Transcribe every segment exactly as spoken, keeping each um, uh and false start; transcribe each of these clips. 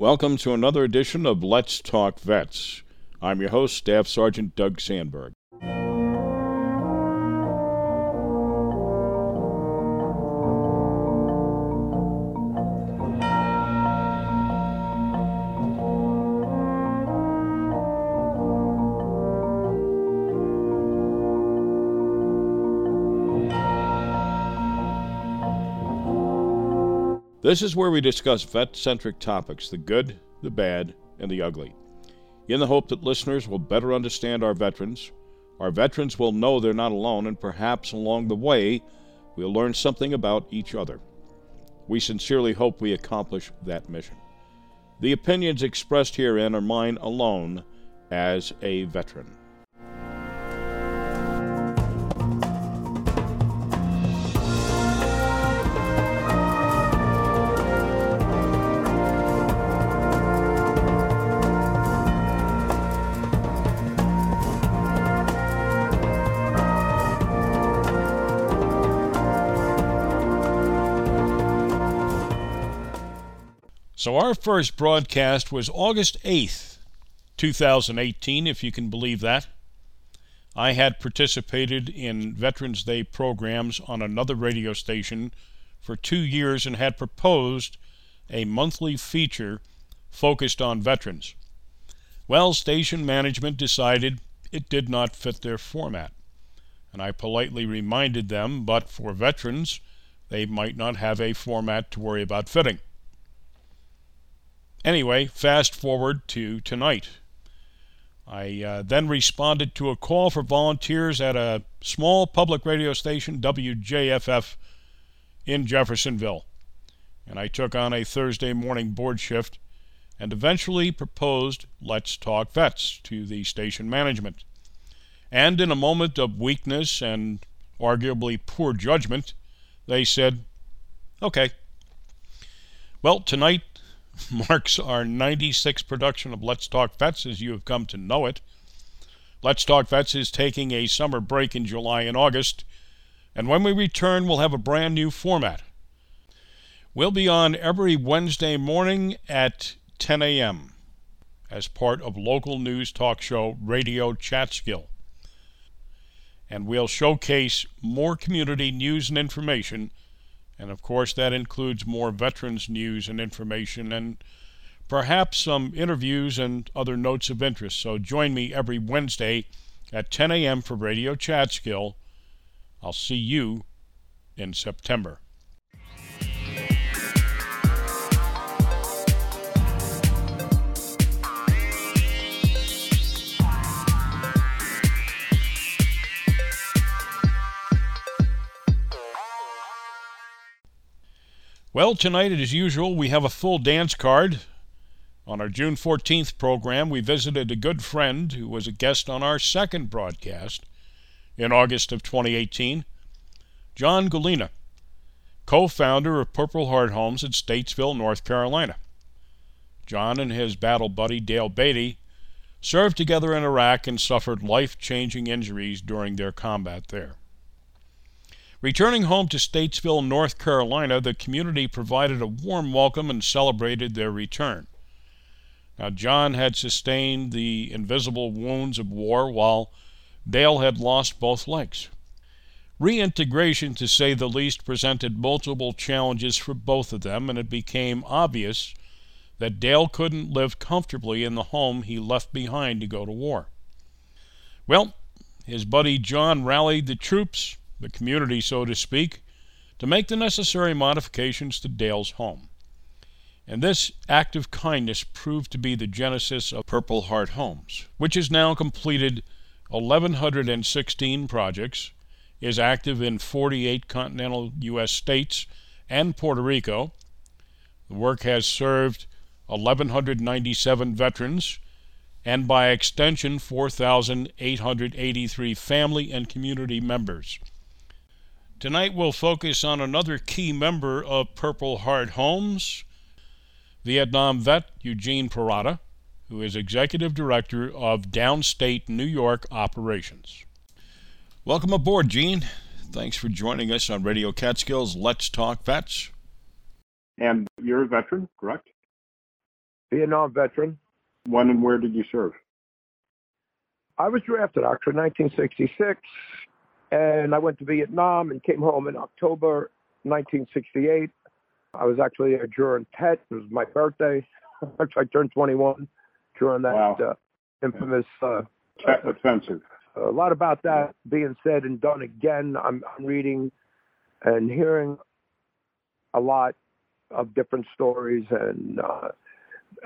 Welcome to another edition of Let's Talk Vets. I'm your host, Staff Sergeant Doug Sandberg. This is where we discuss vet-centric topics, the good, the bad, and the ugly, in the hope that listeners will better understand our veterans, our veterans will know they're not alone, and perhaps along the way, we'll learn something about each other. We sincerely hope we accomplish that mission. The opinions expressed herein are mine alone as a veteran. So our first broadcast was August eighth, twenty eighteen, if you can believe that. I had participated in Veterans Day programs on another radio station for two years and had proposed a monthly feature focused on veterans. Well, station management decided it did not fit their format, and I politely reminded them, but for veterans, they might not have a format to worry about fitting. Anyway, fast forward to tonight. I uh, then responded to a call for volunteers at a small public radio station, W J F F, in Jeffersonville. And I took on a Thursday morning board shift and eventually proposed Let's Talk Vets to the station management. And in a moment of weakness and arguably poor judgment, they said, okay. Well, tonight marks our ninety-sixth production of Let's Talk Vets, as you have come to know it. Let's Talk Vets is taking a summer break in July and August, and when we return, we'll have a brand new format. We'll be on every Wednesday morning at ten a.m. as part of local news talk show Radio Catskill, and we'll showcase more community news and information. And, of course, that includes more veterans news and information and perhaps some interviews and other notes of interest. So join me every Wednesday at ten a.m. for Radio Catskill. I'll see you in September. Well, tonight, as usual, we have a full dance card. On our June fourteenth program, we visited a good friend who was a guest on our second broadcast in August of twenty eighteen, John Gulina, co-founder of Purple Heart Homes in Statesville, North Carolina. John and his battle buddy, Dale Beatty, served together in Iraq and suffered life-changing injuries during their combat there. Returning home to Statesville, North Carolina, the community provided a warm welcome and celebrated their return. Now, John had sustained the invisible wounds of war, while Dale had lost both legs. Reintegration, to say the least, presented multiple challenges for both of them, and it became obvious that Dale couldn't live comfortably in the home he left behind to go to war. Well, his buddy John rallied the troops, the community, so to speak, to make the necessary modifications to Dale's home. And this act of kindness proved to be the genesis of Purple Heart Homes, which has now completed one thousand one hundred sixteen projects, is active in forty-eight continental U S states and Puerto Rico. The work has served one thousand one hundred ninety-seven veterans and, by extension, four thousand eight hundred eighty-three family and community members. Tonight we'll focus on another key member of Purple Heart Homes, Vietnam vet Eugene Parada, who is Executive Director of Downstate New York Operations. Welcome aboard, Gene. Thanks for joining us on Radio Catskill's Let's Talk Vets. And you're a veteran, correct? Vietnam veteran. When and where did you serve? I was drafted October nineteen sixty-six, and I went to Vietnam and came home in October nineteen sixty-eight. I was actually a juror pet. It was my birthday. I turned twenty-one during that wow. uh, infamous... Uh, That's uh, offensive. A lot about that being said and done again. I'm, I'm reading and hearing a lot of different stories, and uh,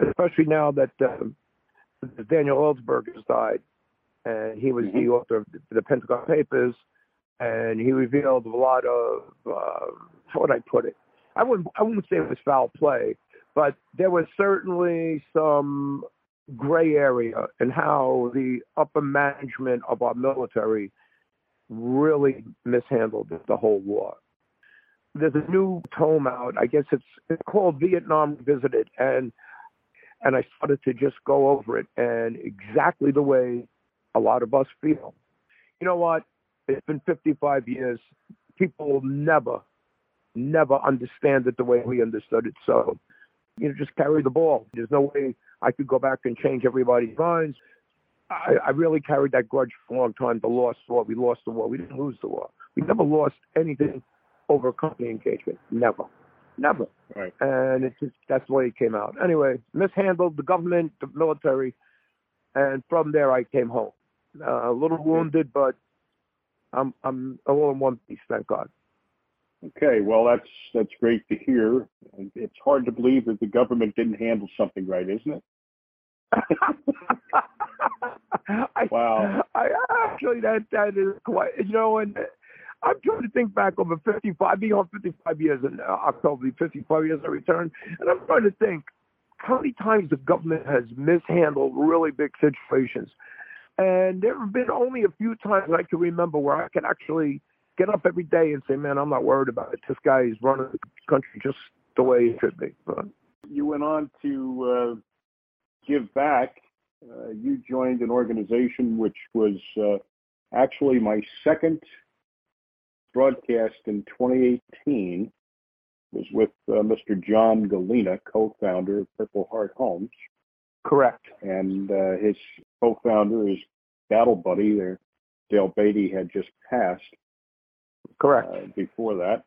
especially now that uh, Daniel Ellsberg has died. And he was mm-hmm. the author of the Pentagon Papers, and he revealed a lot of, uh, how would I put it? I wouldn't, I wouldn't say it was foul play, but there was certainly some gray area in how the upper management of our military really mishandled the whole war. There's a new tome out. I guess it's, it's called Vietnam Revisited, and and I started to just go over it, and exactly the way a lot of us feel. You know what? It's been fifty-five years. People will never, never understand it the way we understood it. So, you know, just carry the ball. There's no way I could go back and change everybody's minds. I, I really carried that grudge for a long time. The lost war. We lost the war. We didn't lose the war. We never lost anything over a company engagement. Never. Never. Right. And it's just, that's the way it came out. Anyway, mishandled the government, the military, and from there I came home. Uh, a little wounded, but I'm I'm all in one piece, thank God. Okay, well that's that's great to hear. It's hard to believe that the government didn't handle something right, isn't it? Wow. I, I actually that that is quite, you know, and I'm trying to think back over fifty-five, being on fifty-five years in October, fifty-five years I returned, and I'm trying to think how many times the government has mishandled really big situations. And there have been only a few times I can remember where I can actually get up every day and say, man, I'm not worried about it. This guy is running the country just the way it should be. But you went on to uh, give back. Uh, you joined an organization which was uh, actually my second broadcast in twenty eighteen. Was with uh, Mister John Gulina, co-founder of Purple Heart Homes. Correct. And uh, his co-founder, his battle buddy there, Dale Beatty, had just passed. Correct. Uh, before that.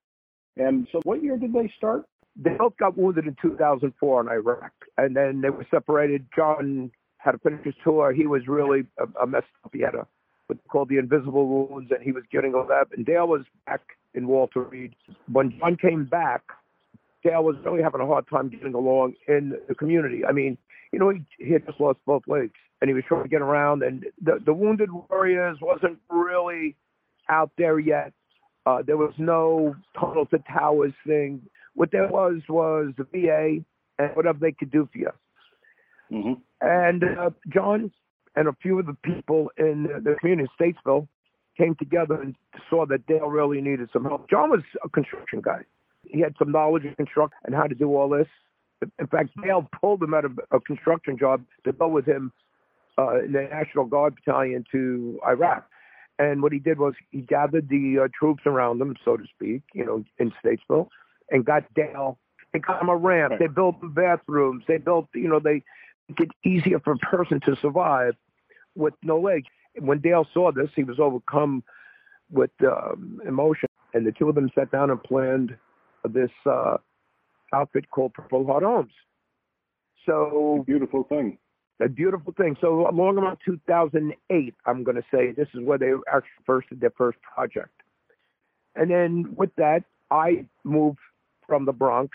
And so what year did they start? They both got wounded in two thousand four in Iraq. And then they were separated. John had to finish his tour. He was really a, a mess up. He had a, what's called the invisible wounds, and he was getting all that. And Dale was back in Walter Reed. When John came back, Dale was really having a hard time getting along in the community. I mean, you know, he, he had just lost both legs, and he was trying to get around, and the, the Wounded Warriors wasn't really out there yet. Uh, there was no tunnel to towers thing. What there was was the V A and whatever they could do for you. Mm-hmm. And uh, John and a few of the people in the community in Statesville came together and saw that Dale really needed some help. John was a construction guy. He had some knowledge of construction and how to do all this. In fact, Dale pulled him out of a construction job to go with him uh, in the National Guard Battalion to Iraq. And what he did was he gathered the uh, troops around him, so to speak, you know, in Statesville, and got Dale. They got him a ramp. They built bathrooms. They built, you know, they make it easier for a person to survive with no legs. When Dale saw this, he was overcome with um, emotion, and the two of them sat down and planned this uh, outfit called Purple Heart Homes. So a beautiful thing. A beautiful thing. So along about two thousand eight, I'm going to say, this is where they actually first did their first project. And then with that, I moved from the Bronx,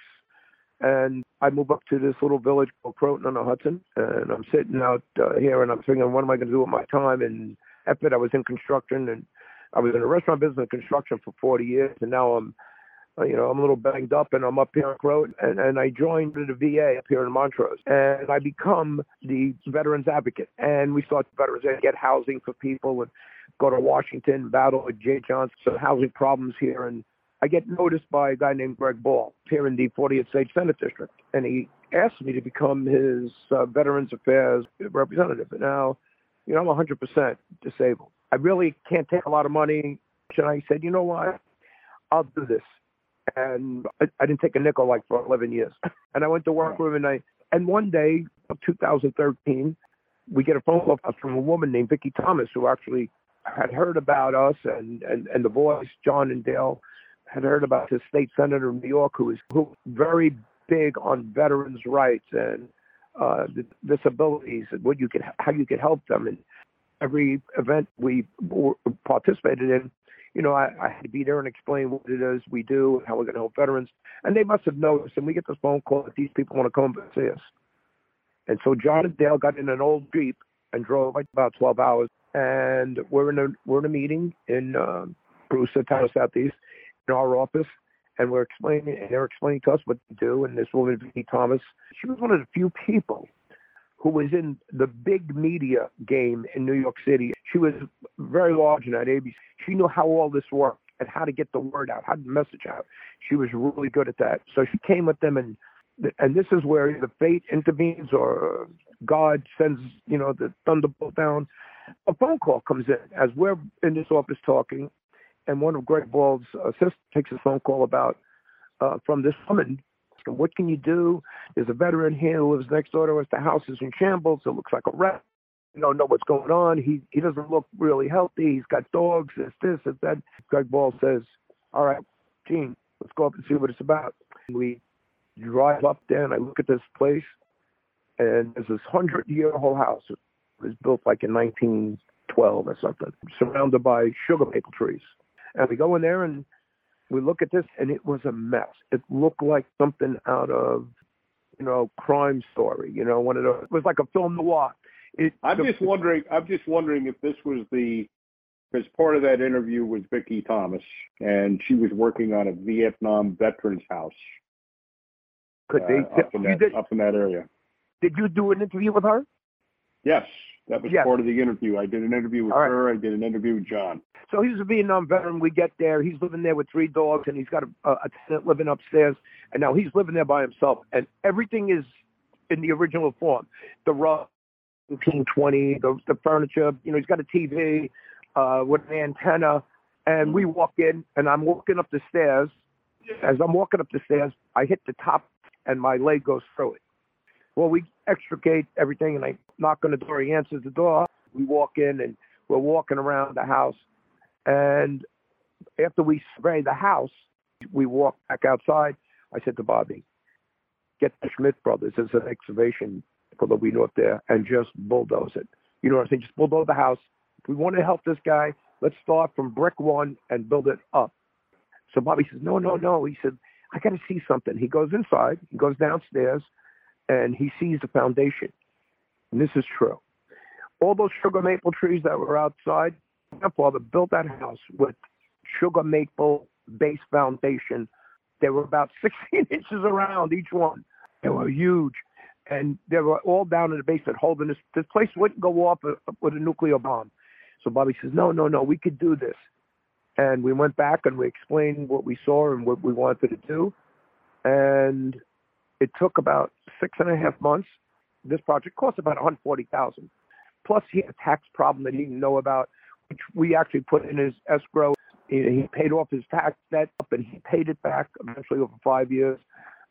and I moved up to this little village called Croton on the Hudson, and I'm sitting out uh, here, and I'm thinking, what am I going to do with my time? And after I was in construction, and I was in the restaurant business and construction for forty years, and now I'm, you know, I'm a little banged up, and I'm up here in Croton, and, and I joined the V A up here in Montrose, and I become the veterans advocate, and we start veterans and get housing for people, and go to Washington, battle with Jay Johnson, some housing problems here, and I get noticed by a guy named Greg Ball here in the fortieth State Senate District, and he asked me to become his uh, Veterans Affairs representative. And now, you know, I'm one hundred percent disabled. I really can't take a lot of money. And I said, you know what? I'll do this. And I, I didn't take a nickel like for eleven years. And I went to work with him, and I And one day of two thousand thirteen, we get a phone call from a woman named Vicki Thomas, who actually had heard about us and, and, and the voice. John and Dale had heard about this state senator in New York who is who very big on veterans' rights and uh, disabilities and what you could, how you could help them. And every event we participated in, you know, I, I had to be there and explain what it is we do and how we're going to help veterans. And they must have noticed, and we get this phone call that these people want to come and see us. And so John and Dale got in an old Jeep and drove like about twelve hours. And we're in a we're in a meeting in uh, Brewster, town of Southeast, in our office, and we're explaining, and they're explaining to us what to do. And this woman, Vicki Thomas, she was one of the few people who was in the big media game in New York City. She was very large in that A B C. She knew how all this worked and how to get the word out, how to message out. She was really good at that. So she came with them, and and this is where either fate intervenes or God sends, you know, the thunderbolt down. A phone call comes in as we're in this office talking, and one of Greg Ball's assistants takes a phone call about uh, from this woman. What can you do? There's a veteran here who lives next door to us. The house is in shambles. It looks like a wreck. You don't know what's going on. He he doesn't look really healthy. He's got dogs. It's this, it's that. Greg Ball says, all right, Gene, let's go up and see what it's about. We drive up there, and I look at this place, and there's this hundred-year-old house. It was built like in nineteen twelve or something, surrounded by sugar maple trees. And we go in there, and we look at this, and it was a mess. It looked like something out of, you know, crime story. You know, one of those. It was like a film noir. It, I'm the, just wondering. I'm just wondering if this was the, because part of that interview was Vicki Thomas, and she was working on a Vietnam veterans house. Could they uh, up, in that, did, up in that area? Did you do an interview with her? Yes, that was yes. part of the interview. I did an interview with right. her. I did an interview with John. So he's a Vietnam veteran. We get there. He's living there with three dogs, and he's got a, a tenant living upstairs. And now he's living there by himself. And everything is in the original form. The rug, eighteen twenty, the, the furniture. You know, he's got a T V uh, with an antenna. And we walk in, and I'm walking up the stairs. As I'm walking up the stairs, I hit the top, and my leg goes through it. Well, we extricate everything, and I knock on the door. He answers the door. We walk in, and we're walking around the house. And after we survey the house, we walk back outside. I said to Bobby, get the Schmidt brothers. There's an excavation for the Wino up there, and just bulldoze it. You know what I'm saying? Just bulldoze the house. If we want to help this guy, let's start from brick one and build it up. So Bobby says, no, no, no. He said, I got to see something. He goes inside. He goes downstairs, and he sees the foundation. And this is true. All those sugar maple trees that were outside, my grandfather built that house with sugar maple base foundation. They were about sixteen inches around, each one. They were huge. And they were all down in the basement holding this. This place wouldn't go off with a nuclear bomb. So Bobby says, no, no, no, we could do this. And we went back and we explained what we saw and what we wanted to do. And it took about six and a half months. This project cost about one hundred forty thousand dollars. Plus he had a tax problem that he didn't know about, which we actually put in his escrow. He paid off his tax debt up, and he paid it back eventually over five years.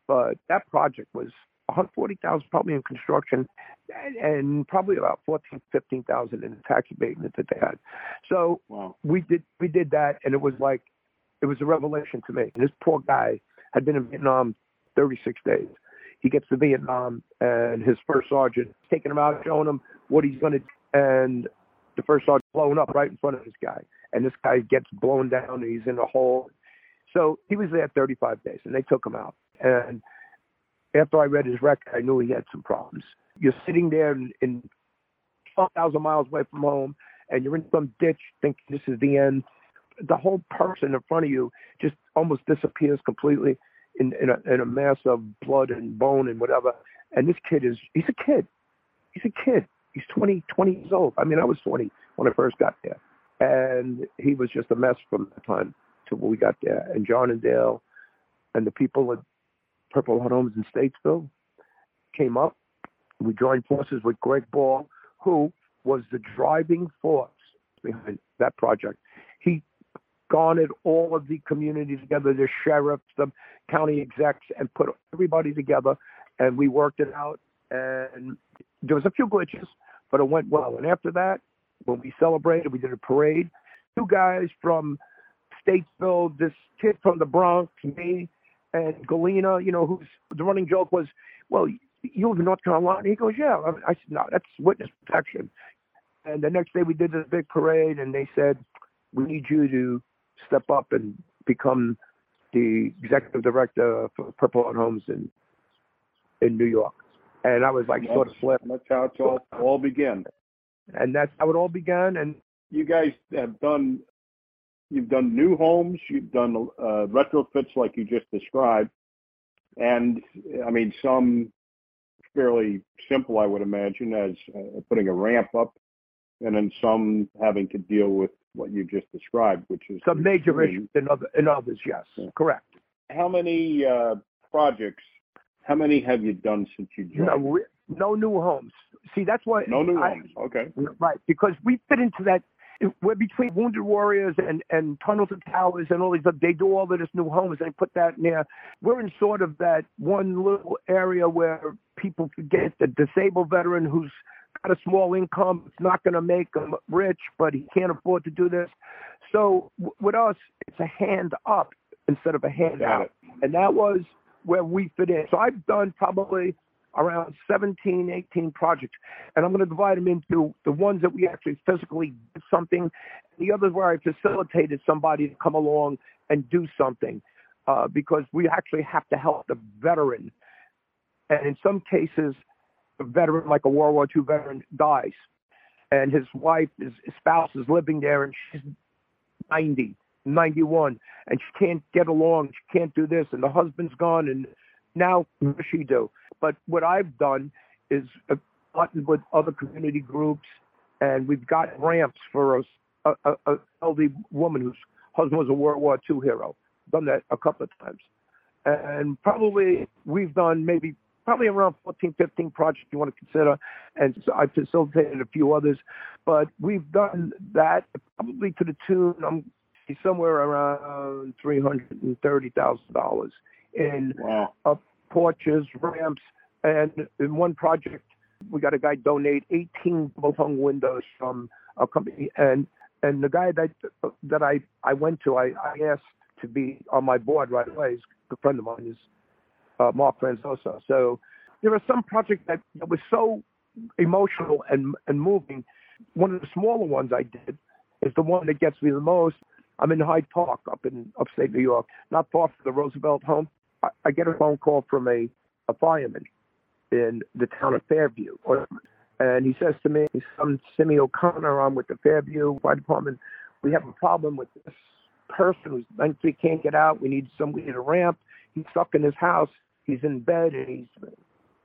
But that project was one hundred forty thousand dollars probably in construction, and, and probably about fourteen thousand, fifteen thousand dollars in the tax abatement that they had. So wow. we did we did that, and it was like, it was a revelation to me. And this poor guy had been in Vietnam thirty-six days. He gets to Vietnam, and his first sergeant taking him out, showing him what he's going to do. And the first sergeant blown up right in front of this guy. And this guy gets blown down, and he's in a hole. So he was there thirty-five days, and they took him out. And after I read his record, I knew he had some problems. You're sitting there in, in twelve thousand miles away from home, and you're in some ditch thinking this is the end. The whole person in front of you just almost disappears completely in, in, a, in a mass of blood and bone and whatever. And this kid is, he's a kid. He's a kid. He's twenty, twenty years old. I mean, I was twenty when I first got there. And he was just a mess from the time to when we got there. And John and Dale and the people at Purple Heart Homes in Statesville came up. We joined forces with Greg Ball, who was the driving force behind that project. He garnered all of the community together, the sheriffs, the county execs, and put everybody together. And we worked it out. and there was a few glitches, but it went well. And after that, when we celebrated, we did a parade. Two guys from Statesville, this kid from the Bronx, me, and Gulina, you know, who's the running joke was, well, you live in North Carolina? He goes, yeah. I said, no, that's witness protection. And the next day we did this big parade, and they said, we need you to step up and become the executive director for Purple Heart Homes in, in New York. And I was like, that's, sort of flipped. That's how it all, all began. And that's how it all began. And you guys have done, you've done new homes, you've done uh, retrofits like you just described. And I mean, some fairly simple, I would imagine, as uh, putting a ramp up, and then some having to deal with what you just described, which is some major issues in, other, in others. Yes, yeah. Correct. How many uh, projects, how many have you done since you joined? No, no new homes. See, that's why. No new I, homes. Okay. Right. Because we fit into that. We're between Wounded Warriors and, and Tunnels and Towers and all these. They do all of this new homes. They put that in there. We're in sort of that one little area where people forget the disabled veteran who's got a small income. It's not going to make him rich, but he can't afford to do this. So w- with us, it's a hand up instead of a hand out. And that was where we fit in. So I've done probably around seventeen, eighteen projects. And I'm going to divide them into the ones that we actually physically did something, the others where I facilitated somebody to come along and do something, uh, because we actually have to help the veteran. And in some cases, a veteran, like a World War Two veteran, dies. And his wife, his spouse is living there, and she's ninety, ninety-one, and she can't get along. She can't do this, and the husband's gone, and now what does she do? But what I've done is gotten with other community groups, and we've got ramps for a, a, a elderly woman whose husband was a World War Two hero. Done that a couple of times. And probably we've done maybe probably around fourteen, fifteen projects you want to consider. And so I facilitated a few others. But we've done that probably to the tune, I'm somewhere around three hundred thirty thousand dollars in wow. uh, porches, ramps. And in one project, we got a guy donate eighteen double-hung windows from a company. And and the guy that that I, I went to, I, I asked to be on my board right away. He's a good friend of mine, is uh, Mark Franzoso. So there are some projects that, that was so emotional and and moving. One of the smaller ones I did is the one that gets me the most. I'm in Hyde Park up in upstate New York, not far from the Roosevelt home. I, I get a phone call from a, a fireman in the town of Fairview. And he says to me, I'm Simi O'Connor, I'm with the Fairview Fire Department. We have a problem with this person who's ninety-three, can't get out. We need somebody to ramp. He's stuck in his house. He's in bed. And he's,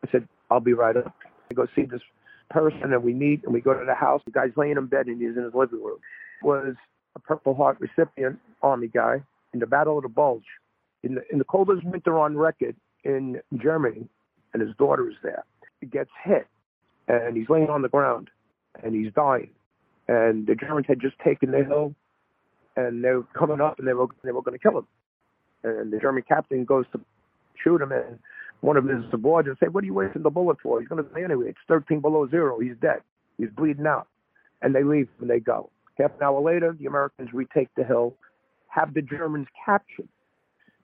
I said, I'll be right up. I go see this person, and we meet, and we go to the house. The guy's laying in bed, and he's in his living room. It was a Purple Heart recipient, Army guy, in the Battle of the Bulge, in the, in the coldest winter on record in Germany, and his daughter is there. He gets hit, and he's laying on the ground, and he's dying. And the Germans had just taken the hill, and they were coming up, and they were they were going to kill him. And the German captain goes to shoot him, and one of his subordinates say, "What are you wasting the bullet for? He's going to die anyway. It's thirteen below zero. He's dead. He's bleeding out." And they leave, and they go. Half an hour later, the Americans retake the hill, have the Germans captured.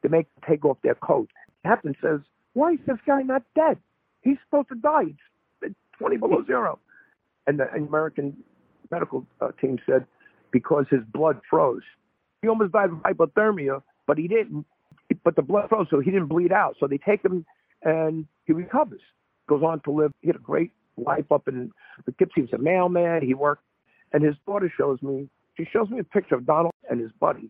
They make them take off their coat. The captain says, "Why is this guy not dead? He's supposed to die. It's twenty below zero." And the American medical uh, team said, because his blood froze. He almost died of hypothermia, but he didn't. But the blood froze, so he didn't bleed out. So they take him, and he recovers. Goes on to live. He had a great life up in Poughkeepsie. He was a mailman. He worked. And his daughter shows me, she shows me a picture of Donald and his buddy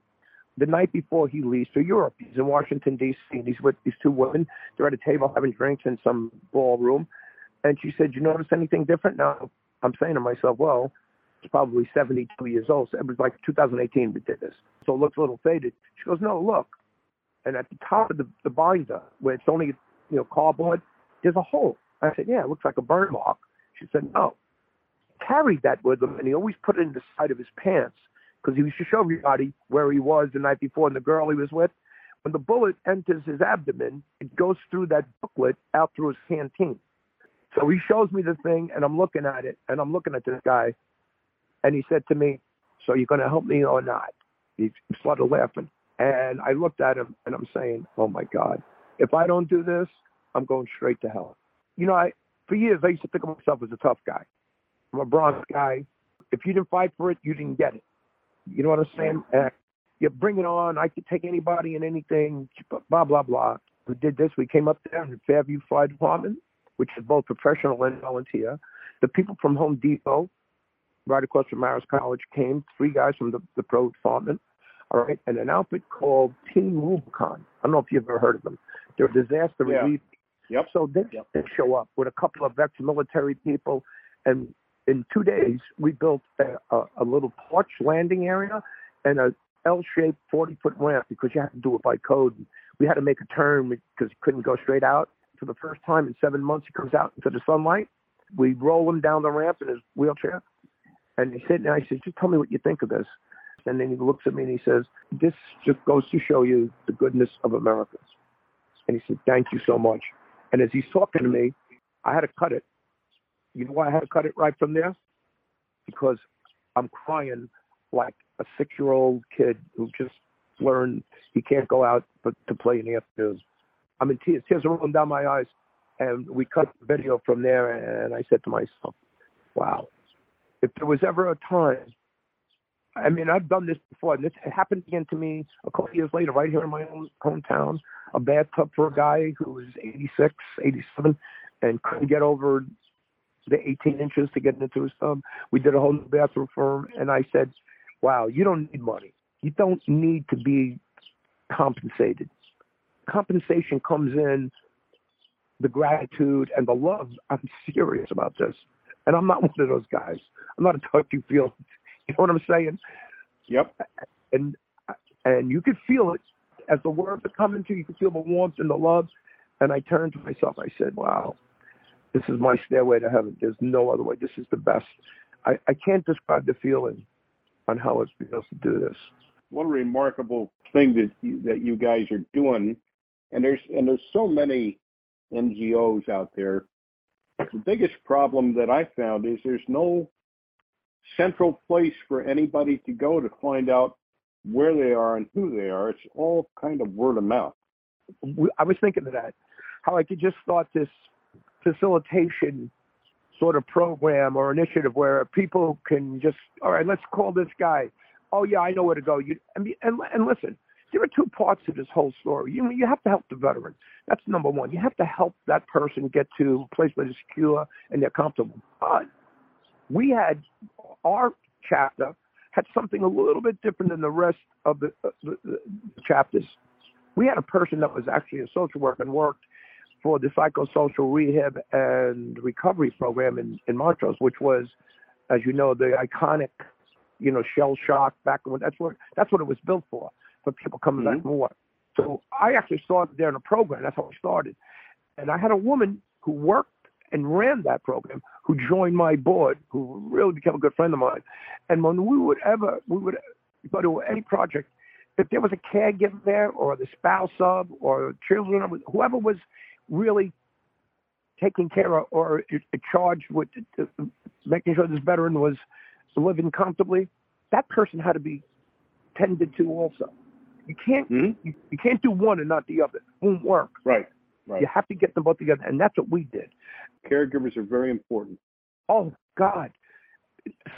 the night before he leaves for Europe. He's in Washington, D C, and he's with these two women. They're at a table having drinks in some ballroom. And she said, "You notice anything different?" Now, I'm saying to myself, well, he's probably seventy-two years old. So it was like two thousand eighteen we did this. So it looks a little faded. She goes, "No, look." And at the top of the, the binder, where it's only, you know, cardboard, there's a hole. I said, "Yeah, it looks like a burn mark." She said, "No." Carried that with him, and he always put it in the side of his pants because he used to show everybody where he was the night before and the girl he was with. When the bullet enters his abdomen, it goes through that booklet out through his canteen. So he shows me the thing, and I'm looking at it, and I'm looking at this guy, and he said to me, so you're going to help me or not? He started laughing. And I looked at him, and I'm saying, oh, my God, if I don't do this, I'm going straight to hell. You know, I, for years, I used to think of myself as a tough guy. I'm a Bronx guy. If you didn't fight for it, you didn't get it. You know what I'm saying? And you bring it on. I could take anybody and anything, blah, blah, blah. We did this. We came up there in the Fairview Fire Department, which is both professional and volunteer. The people from Home Depot, right across from Marist College, came, three guys from the, the pro department, all right, and an outfit called Team Rubicon. I don't know if you've ever heard of them. They're a disaster yeah. relief. Yep. So they, yep. they show up with a couple of ex-military people, and in two days, we built a, a, a little porch landing area and a L-shaped forty-foot ramp because you had to do it by code. We had to make a turn because you couldn't go straight out. For the first time in seven months, he comes out into the sunlight. We roll him down the ramp in his wheelchair. And he's sitting there. I said, just tell me what you think of this. And then he looks at me and he says, this just goes to show you the goodness of Americans. And he said, thank you so much. And as he's talking to me, I had to cut it. You know why I had to cut it right from there? Because I'm crying like a six-year-old kid who just learned he can't go out but to play in the afternoons. I'm in tears. Tears are rolling down my eyes. And we cut the video from there, and I said to myself, wow. If there was ever a time, I mean, I've done this before, and this happened again to me a couple years later right here in my own hometown, a bathtub for a guy who was eighty-six, eighty-seven, and couldn't get over the eighteen inches to get into his tub. We did a whole new bathroom for him, and I said, wow, you don't need money. You don't need to be compensated. Compensation comes in the gratitude and the love. I'm serious about this. And I'm not one of those guys. I'm not a touchy-feely. You know what I'm saying? Yep. And and you could feel it. As the words are coming to you, you can feel the warmth and the love. And I turned to myself. I said, wow, this is my stairway to heaven. There's no other way. This is the best. I, I can't describe the feeling on how it feels to do this. What a remarkable thing that you, that you guys are doing, and there's and there's so many N G Os out there. The biggest problem that I found is there's no central place for anybody to go to find out where they are and who they are. It's all kind of word of mouth. I was thinking of that, how I could just start this facilitation sort of program or initiative where people can just, all right, let's call this guy. Oh, yeah, I know where to go. You, I mean, and, and listen, there are two parts to this whole story. You, you have to help the veteran. That's number one. You have to help that person get to a place that is secure and they're comfortable. But we had, our chapter had something a little bit different than the rest of the, uh, the, the chapters. We had a person that was actually a social worker and worked for the psychosocial rehab and recovery program in, in Montrose, which was, as you know, the iconic, you know, shell shock back when that's what that's what it was built for, for people coming mm-hmm. back from war. So I actually started there in a program. That's how I started. And I had a woman who worked and ran that program who joined my board, who really became a good friend of mine. And when we would ever, we would go to any project, if there was a caregiver there or the spouse of or children, of, whoever was really taking care of or charged with making sure this veteran was living comfortably, that person had to be tended to also. You can't mm-hmm. you, you can't do one and not the other. It won't work. Right, right. You have to get them both together, and that's what we did. Caregivers are very important. Oh, God.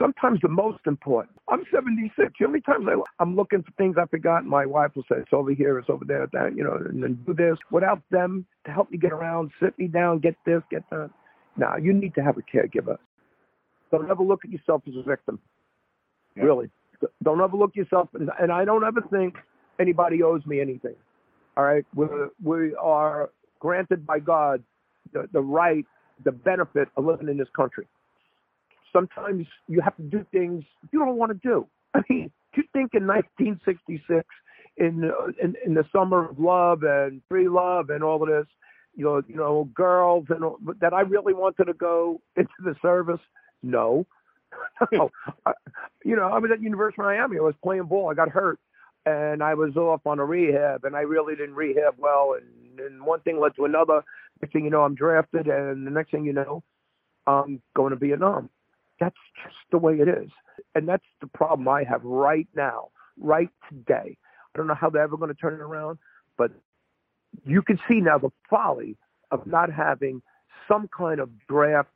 Sometimes the most important. I'm seventy-six. How many times I, I'm looking for things I forgot? My wife will say, it's over here, it's over there, that, you know, and then do this. Without them to help me get around, sit me down, get this, get that. Now, you need to have a caregiver. Don't ever look at yourself as a victim. Yeah. Really. Don't overlook yourself. And I don't ever think anybody owes me anything. All right. We're, we are granted by God the, the right, the benefit of living in this country. Sometimes you have to do things you don't want to do. I mean, do you think in nineteen sixty-six, in, in in the summer of love and free love and all of this, you know, you know, girls and all, that I really wanted to go into the service? No. No. I, you know, I was at University of Miami. I was playing ball. I got hurt, and I was off on a rehab, and I really didn't rehab well. And, and one thing led to another. Next thing you know, I'm drafted, and the next thing you know, I'm going to Vietnam. That's just the way it is. And that's the problem I have right now, right today. I don't know how they're ever going to turn it around, but you can see now the folly of not having some kind of draft.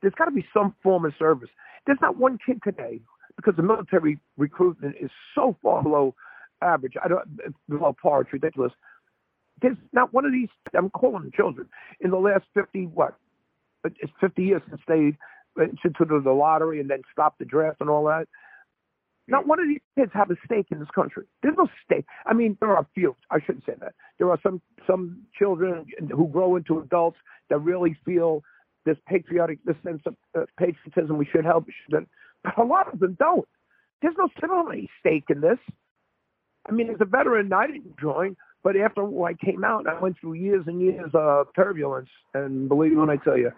There's got to be some form of service. There's not one kid today, because the military recruitment is so far below average, I don't, below par, it's ridiculous. There's not one of these, I'm calling them children, in the last fifty, what, it's fifty years since they instituted the lottery and then stopped the draft and all that. Not one of these kids have a stake in this country. There's no stake. I mean, there are a few. I shouldn't say that. There are some some children who grow into adults that really feel this patriotic, this sense of uh, patriotism. We should help. We shouldn't. But a lot of them don't. There's no civility stake in this. I mean, as a veteran, I didn't join, but after I came out, I went through years and years of turbulence. And believe me when I tell you,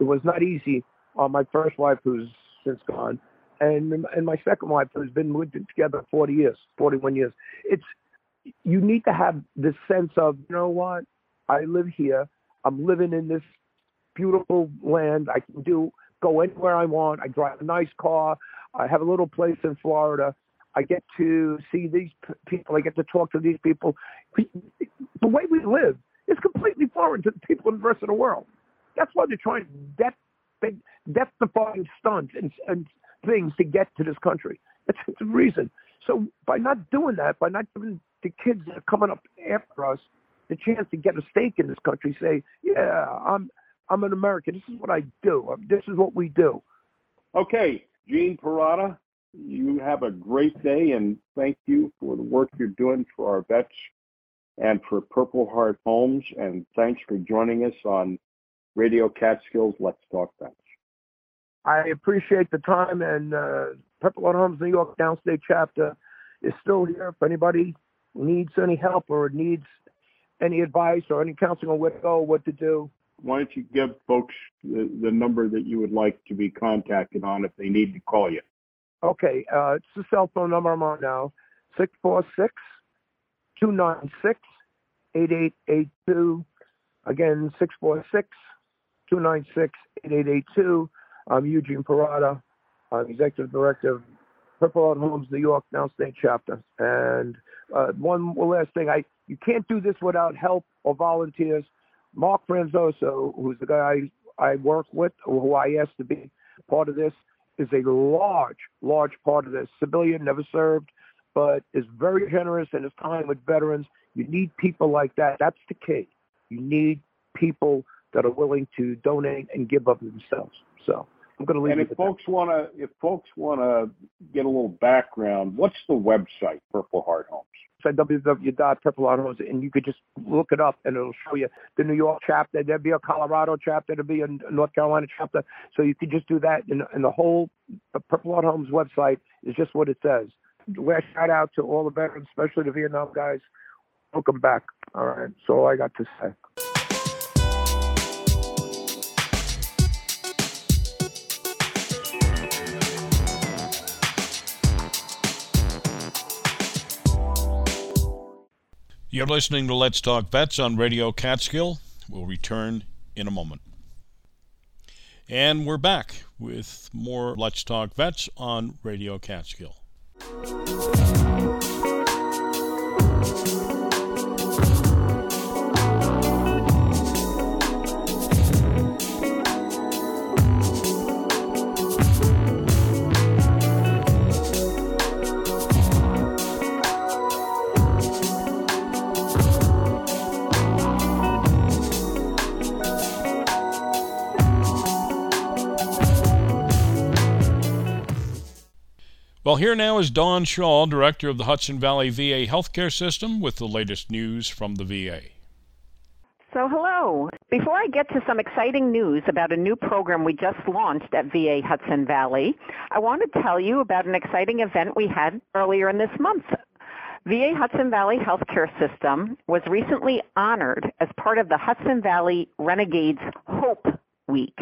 it was not easy on my first wife, who's since gone, and and my second wife, who's been with together forty years, forty-one years. It's, you need to have this sense of, you know what, I live here. I'm living in this beautiful land. I can do go anywhere I want. I drive a nice car. I have a little place in Florida. I get to see these people. I get to talk to these people. The way we live is completely foreign to the people in the rest of the world. That's why they're trying death, death-defying stunts and, and things to get to this country. That's the reason. So by not doing that, by not giving the kids that are coming up after us the chance to get a stake in this country, say, yeah, I'm I'm an American. This is what I do. This is what we do. Okay, Gene Parada, you have a great day, and thank you for the work you're doing for our vets and for Purple Heart Homes, and thanks for joining us on Radio Catskills, Let's Talk Vets. I appreciate the time, and uh, Purple Heart Homes New York Downstate Chapter is still here. If anybody needs any help or needs any advice or any counseling on where to go, what to do. Why don't you give folks the, the number that you would like to be contacted on if they need to call you? Okay, uh, it's the cell phone number I'm on now, six four six, two nine six, eight eight eight two. Again, six four six, two nine six, eight eight eight two. I'm Eugene Parada. I'm Executive Director of Purple Heart Homes, New York Downstate Chapter. And uh, one last thing, I you can't do this without help or volunteers. Mark Franzoso, who's the guy I, I work with, or who I asked to be part of this, is a large, large part of this. Civilian, never served, but is very generous in his time with veterans. You need people like that. That's the key. You need people that are willing to donate and give up themselves. So I'm going to leave. And if folks want to, if folks want to get a little background, what's the website, Purple Heart Homes? It's at w w w dot purple heart homes, and you could just look it up, and it'll show you the New York chapter. There'll be a Colorado chapter. There'll be a North Carolina chapter. So you could just do that, and, and the whole the Purple Heart Homes website is just what it says. We're shout out to all the veterans, especially the Vietnam guys. Welcome back. All right, that's all I got to say. You're listening to Let's Talk Vets on Radio Catskill. We'll return in a moment. And we're back with more Let's Talk Vets on Radio Catskill. Well, here now is Don Shaw, Director of the Hudson Valley V A Healthcare System, with the latest news from the V A. So, hello. Before I get to some exciting news about a new program we just launched at V A Hudson Valley, I want to tell you about an exciting event we had earlier in this month. V A Hudson Valley Healthcare System was recently honored as part of the Hudson Valley Renegades Hope Week.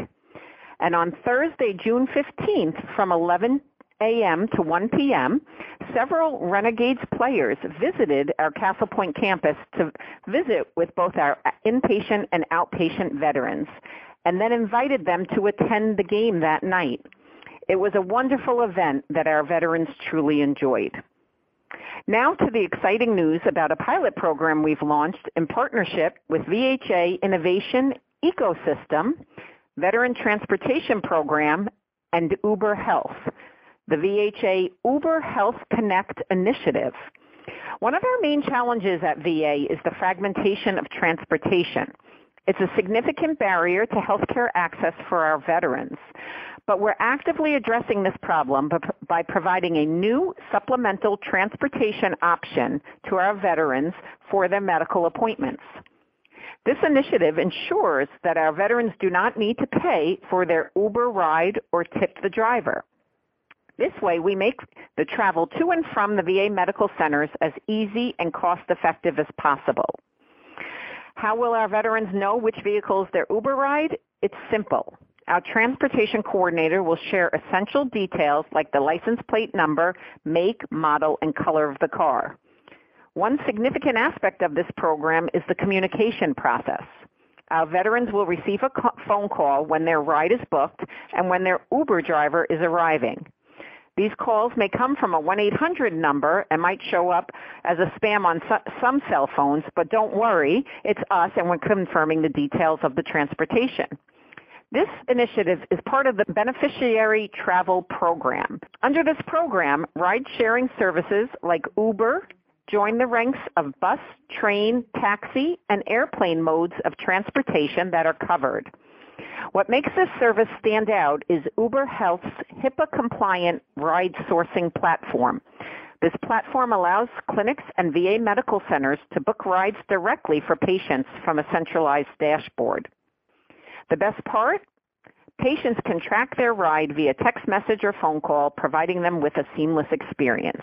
And on Thursday, June fifteenth, from eleven a.m. to one p.m., several Renegades players visited our Castle Point campus to visit with both our inpatient and outpatient veterans, and then invited them to attend the game that night. It was a wonderful event that our veterans truly enjoyed. Now to the exciting news about a pilot program we've launched in partnership with V H A Innovation Ecosystem, Veteran Transportation Program, and Uber Health, the V H A Uber Health Connect initiative. One of our main challenges at V A is the fragmentation of transportation. It's a significant barrier to healthcare access for our veterans, but we're actively addressing this problem by providing a new supplemental transportation option to our veterans for their medical appointments. This initiative ensures that our veterans do not need to pay for their Uber ride or tip the driver. This way, we make the travel to and from the V A medical centers as easy and cost-effective as possible. How will our veterans know which vehicles their Uber ride? It's simple. Our transportation coordinator will share essential details like the license plate number, make, model, and color of the car. One significant aspect of this program is the communication process. Our veterans will receive a phone call when their ride is booked and when their Uber driver is arriving. These calls may come from a one eight hundred number and might show up as a spam on some cell phones, but don't worry, it's us, and we're confirming the details of the transportation. This initiative is part of the Beneficiary Travel Program. Under this program, ride-sharing services like Uber join the ranks of bus, train, taxi, and airplane modes of transportation that are covered. What makes this service stand out is Uber Health's HIPAA-compliant ride sourcing platform. This platform allows clinics and V A medical centers to book rides directly for patients from a centralized dashboard. The best part? Patients can track their ride via text message or phone call, providing them with a seamless experience.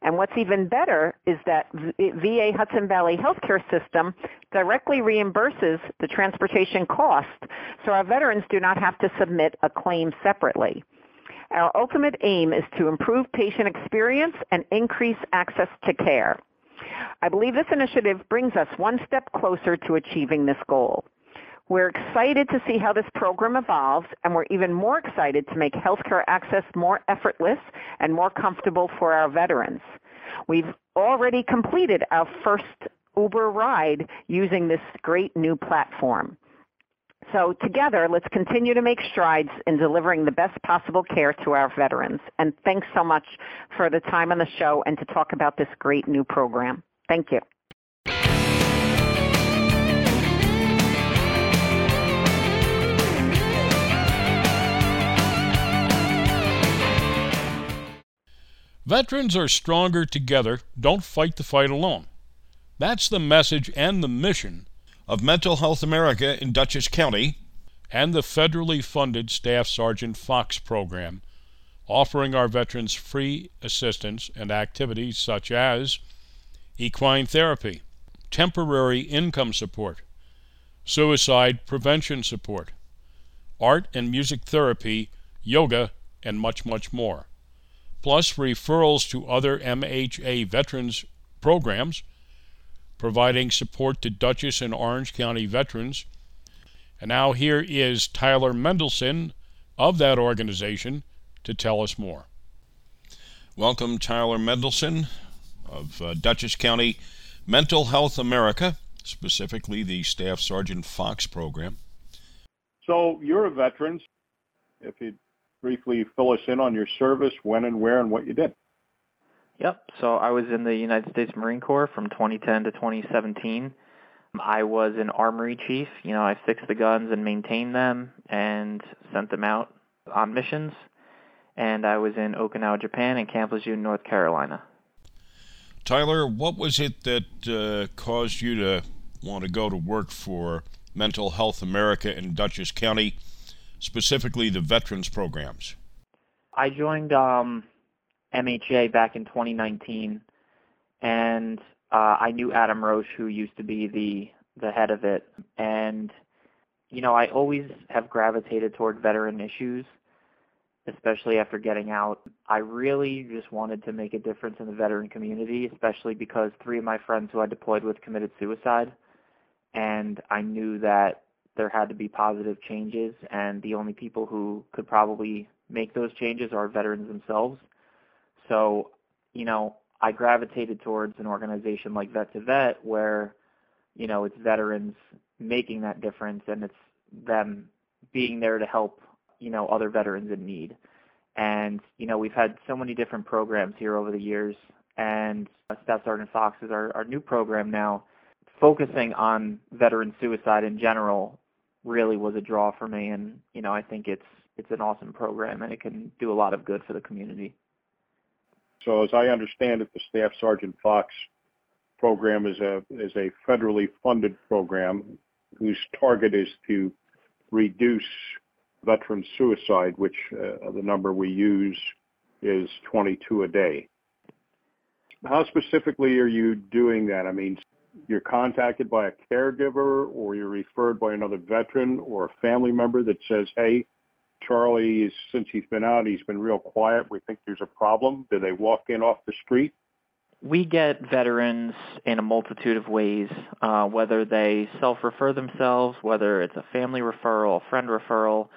And what's even better is that V A Hudson Valley Healthcare System directly reimburses the transportation cost, so our veterans do not have to submit a claim separately. Our ultimate aim is to improve patient experience and increase access to care. I believe this initiative brings us one step closer to achieving this goal. We're excited to see how this program evolves, and we're even more excited to make healthcare access more effortless and more comfortable for our veterans. We've already completed our first Uber ride using this great new platform. So together, let's continue to make strides in delivering the best possible care to our veterans. And thanks so much for the time on the show and to talk about this great new program. Thank you. Veterans are stronger together. Don't fight the fight alone. That's the message and the mission of Mental Health America in Dutchess County and the federally funded Staff Sergeant Fox Program, offering our veterans free assistance and activities such as equine therapy, temporary income support, suicide prevention support, art and music therapy, yoga, and much, much more. Plus referrals to other M H A veterans programs, providing support to Dutchess and Orange County veterans. And now here is Tyler Mendelson of that organization to tell us more. Welcome, Tyler Mendelson of uh, Dutchess County Mental Health America, specifically the Staff Sergeant Fox program. So you're a veteran. If you briefly fill us in on your service, when and where, and what you did. Yep. So I was in the United States Marine Corps from twenty ten to twenty seventeen. I was an armory chief. You know, I fixed the guns and maintained them and sent them out on missions. And I was in Okinawa, Japan, and Camp Lejeune, North Carolina. Tyler, what was it that uh, caused you to want to go to work for Mental Health America in Dutchess County, specifically the veterans programs? I joined um, M H A back in twenty nineteen, and uh, I knew Adam Roche, who used to be the, the head of it. And, you know, I always have gravitated toward veteran issues, especially after getting out. I really just wanted to make a difference in the veteran community, especially because three of my friends who I deployed with committed suicide, and I knew that there had to be positive changes, and the only people who could probably make those changes are veterans themselves. So, you know, I gravitated towards an organization like Vet to Vet where, you know, it's veterans making that difference, and it's them being there to help, you know, other veterans in need. And, you know, we've had so many different programs here over the years, and Staff Sergeant Fox is our, our new program now. Focusing on veteran suicide in general really was a draw for me, and, you know, I think it's it's an awesome program, and it can do a lot of good for the community. So as I understand it, the Staff Sergeant Fox program is a is a federally funded program whose target is to reduce veteran suicide, which uh, the number we use is twenty-two a day. How specifically are you doing that? I mean, you're contacted by a caregiver, or you're referred by another veteran or a family member that says, hey, Charlie, is, since he's been out, he's been real quiet. We think there's a problem. Do they walk in off the street? We get veterans in a multitude of ways, uh, whether they self-refer themselves, whether it's a family referral, a friend referral.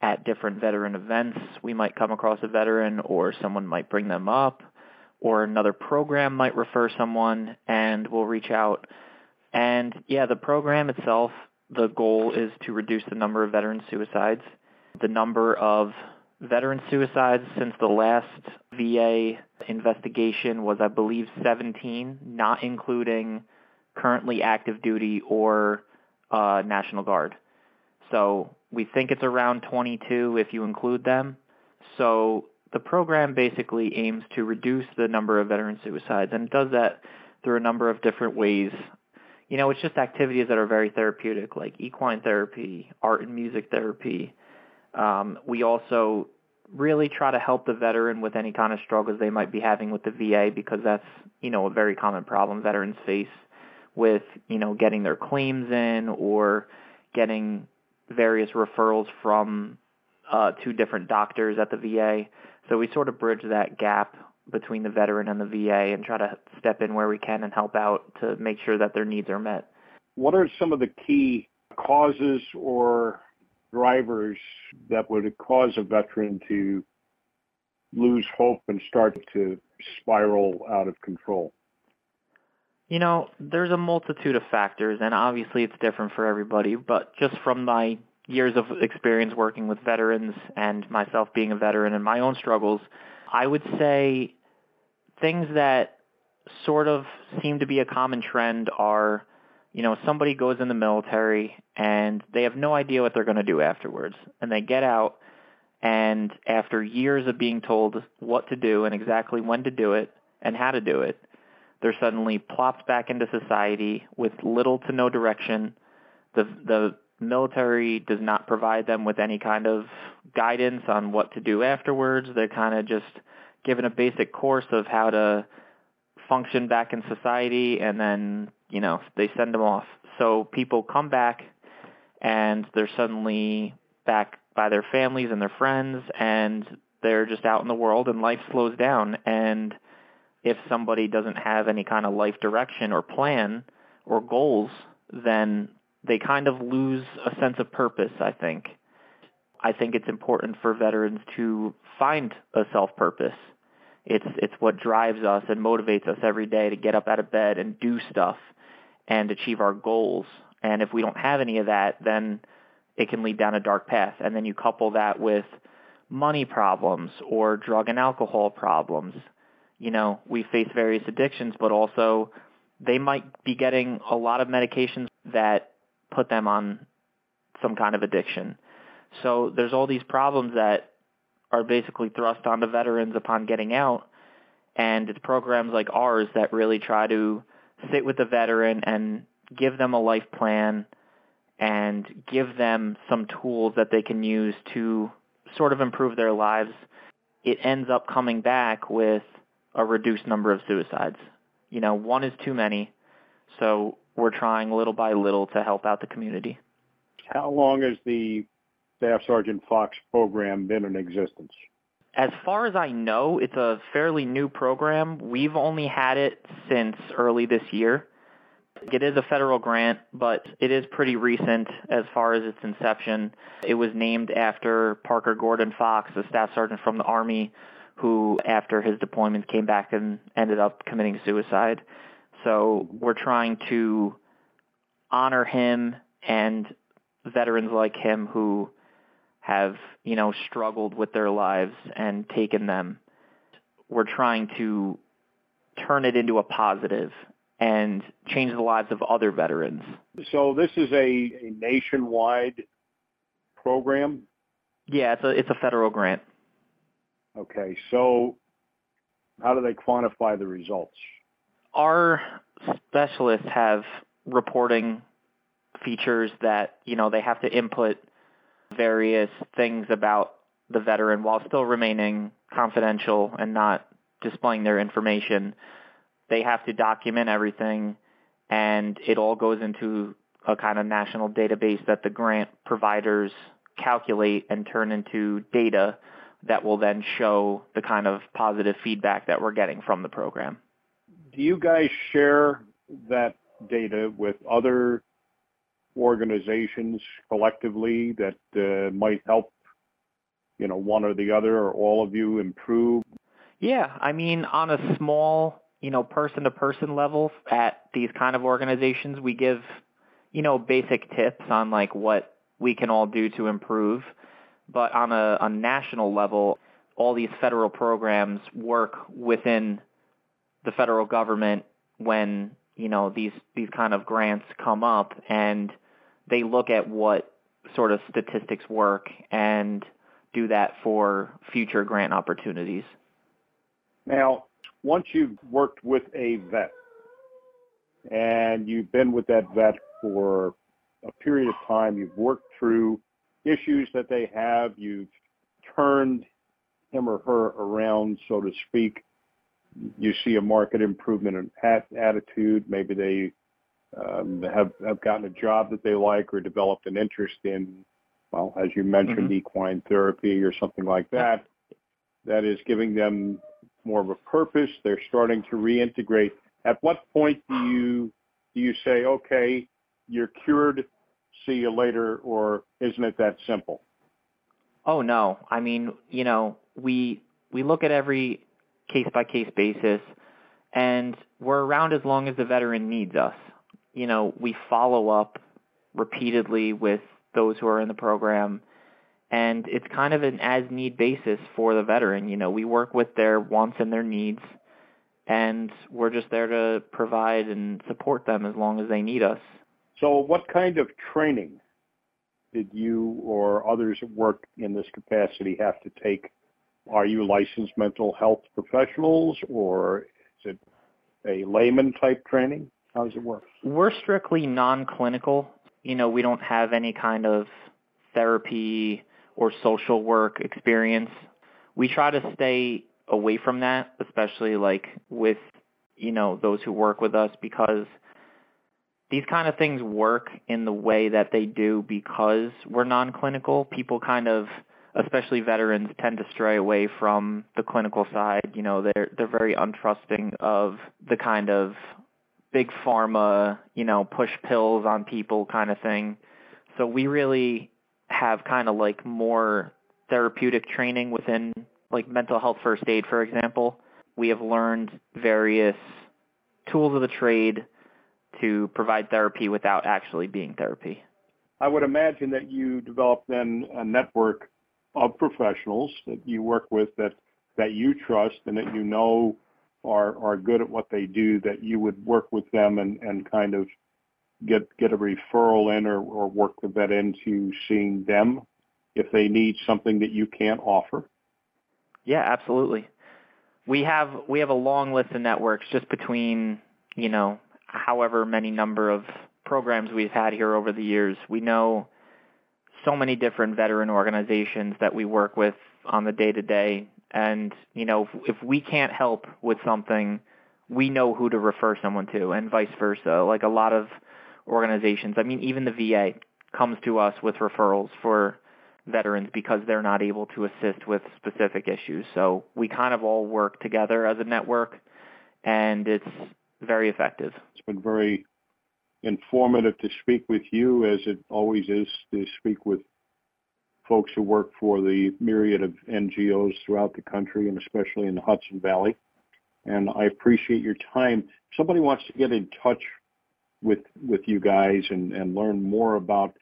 At different veteran events, we might come across a veteran, or someone might bring them up, or another program might refer someone, and we'll reach out. And, yeah, the program itself, the goal is to reduce the number of veteran suicides. The number of veteran suicides since the last V A investigation was, I believe, seventeen, not including currently active duty or uh, National Guard. So we think it's around twenty-two if you include them. So the program basically aims to reduce the number of veteran suicides, and does that through a number of different ways. You know, it's just activities that are very therapeutic, like equine therapy, art and music therapy. Um, we also really try to help the veteran with any kind of struggles they might be having with the V A, because that's, you know, a very common problem veterans face with, you know, getting their claims in or getting various referrals from uh, two different doctors at the V A. So we sort of bridge that gap between the veteran and the V A and try to step in where we can and help out to make sure that their needs are met. What are some of the key causes or drivers that would cause a veteran to lose hope and start to spiral out of control? You know, there's a multitude of factors, and obviously it's different for everybody, but just from my years of experience working with veterans and myself being a veteran and my own struggles, I would say things that sort of seem to be a common trend are, you know, somebody goes in the military and they have no idea what they're going to do afterwards. And they get out, and after years of being told what to do and exactly when to do it and how to do it, they're suddenly plopped back into society with little to no direction. The the military does not provide them with any kind of guidance on what to do afterwards. They're kind of just given a basic course of how to function back in society, and then, you know, they send them off. So people come back, and they're suddenly back by their families and their friends, and they're just out in the world, and life slows down. And if somebody doesn't have any kind of life direction or plan or goals, then they kind of lose a sense of purpose, I think. I think it's important for veterans to find a self-purpose. It's it's what drives us and motivates us every day to get up out of bed and do stuff and achieve our goals. And if we don't have any of that, then it can lead down a dark path. And then you couple that with money problems or drug and alcohol problems. You know, we face various addictions, but also they might be getting a lot of medications that put them on some kind of addiction. So there's all these problems that are basically thrust onto veterans upon getting out, and it's programs like ours that really try to sit with the veteran and give them a life plan and give them some tools that they can use to sort of improve their lives. It ends up coming back with a reduced number of suicides. You know, one is too many, so we're trying little by little to help out the community. How long is the Staff Sergeant Fox Program been in existence? As far as I know, it's a fairly new program. We've only had it since early this year. It is a federal grant, but it is pretty recent as far as its inception. It was named after Parker Gordon Fox, a staff sergeant from the Army, who after his deployment came back and ended up committing suicide. So we're trying to honor him and veterans like him who have, you know, struggled with their lives and taken them. We're trying to turn it into a positive and change the lives of other veterans. So this is a, a nationwide program? Yeah, it's a, it's a federal grant. Okay, so how do they quantify the results? Our specialists have reporting features that, you know, they have to input various things about the veteran while still remaining confidential and not displaying their information. They have to document everything, and it all goes into a kind of national database that the grant providers calculate and turn into data that will then show the kind of positive feedback that we're getting from the program. Do you guys share that data with other organizations collectively that uh, might help, you know, one or the other or all of you improve? Yeah, I mean, on a small, you know, person-to-person level at these kind of organizations, we give, you know, basic tips on like what we can all do to improve. But on a, a national level, all these federal programs work within the federal government when, you know, these, these kind of grants come up, and they look at what sort of statistics work and do that for future grant opportunities. Now, once you've worked with a vet and you've been with that vet for a period of time, you've worked through issues that they have, you've turned him or her around, so to speak. You see a market improvement in at- attitude. Maybe they um, have, have gotten a job that they like or developed an interest in, well, as you mentioned, mm-hmm. equine therapy or something like that. That is giving them more of a purpose. They're starting to reintegrate. At what point do you do you say, okay, you're cured, see you later, or isn't it that simple? Oh, no. I mean, you know, we we look at every case-by-case basis, and we're around as long as the veteran needs us. You know, we follow up repeatedly with those who are in the program, and it's kind of an as-need basis for the veteran. You know, we work with their wants and their needs, and we're just there to provide and support them as long as they need us. So what kind of training did you or others that work in this capacity have to take? Are you licensed mental health professionals, or is it a layman-type training? How does it work? We're strictly non-clinical. You know, we don't have any kind of therapy or social work experience. We try to stay away from that, especially, like, with, you know, those who work with us, because these kind of things work in the way that they do because we're non-clinical. People kind of, especially veterans, tend to stray away from the clinical side. You know, they're they're very untrusting of the kind of big pharma, you know, push pills on people kind of thing. So we really have kind of like more therapeutic training within like mental health first aid, for example. We have learned various tools of the trade to provide therapy without actually being therapy. I would imagine that you develop then a network of professionals that you work with that, that you trust and that you know are are good at what they do, that you would work with them and, and kind of get get a referral in or, or work the vet into seeing them if they need something that you can't offer? Yeah, absolutely. We have we have a long list of networks just between, you know, however many number of programs we've had here over the years. We know so many different veteran organizations that we work with on the day-to-day. And, you know, if, if we can't help with something, we know who to refer someone to, and vice versa. Like a lot of organizations, I mean, even the V A comes to us with referrals for veterans because they're not able to assist with specific issues. So we kind of all work together as a network, and it's very effective. It's been very informative to speak with you, as it always is to speak with folks who work for the myriad of N G Os throughout the country, and especially in the Hudson Valley. And I appreciate your time. If somebody wants to get in touch with with you guys and, and learn more about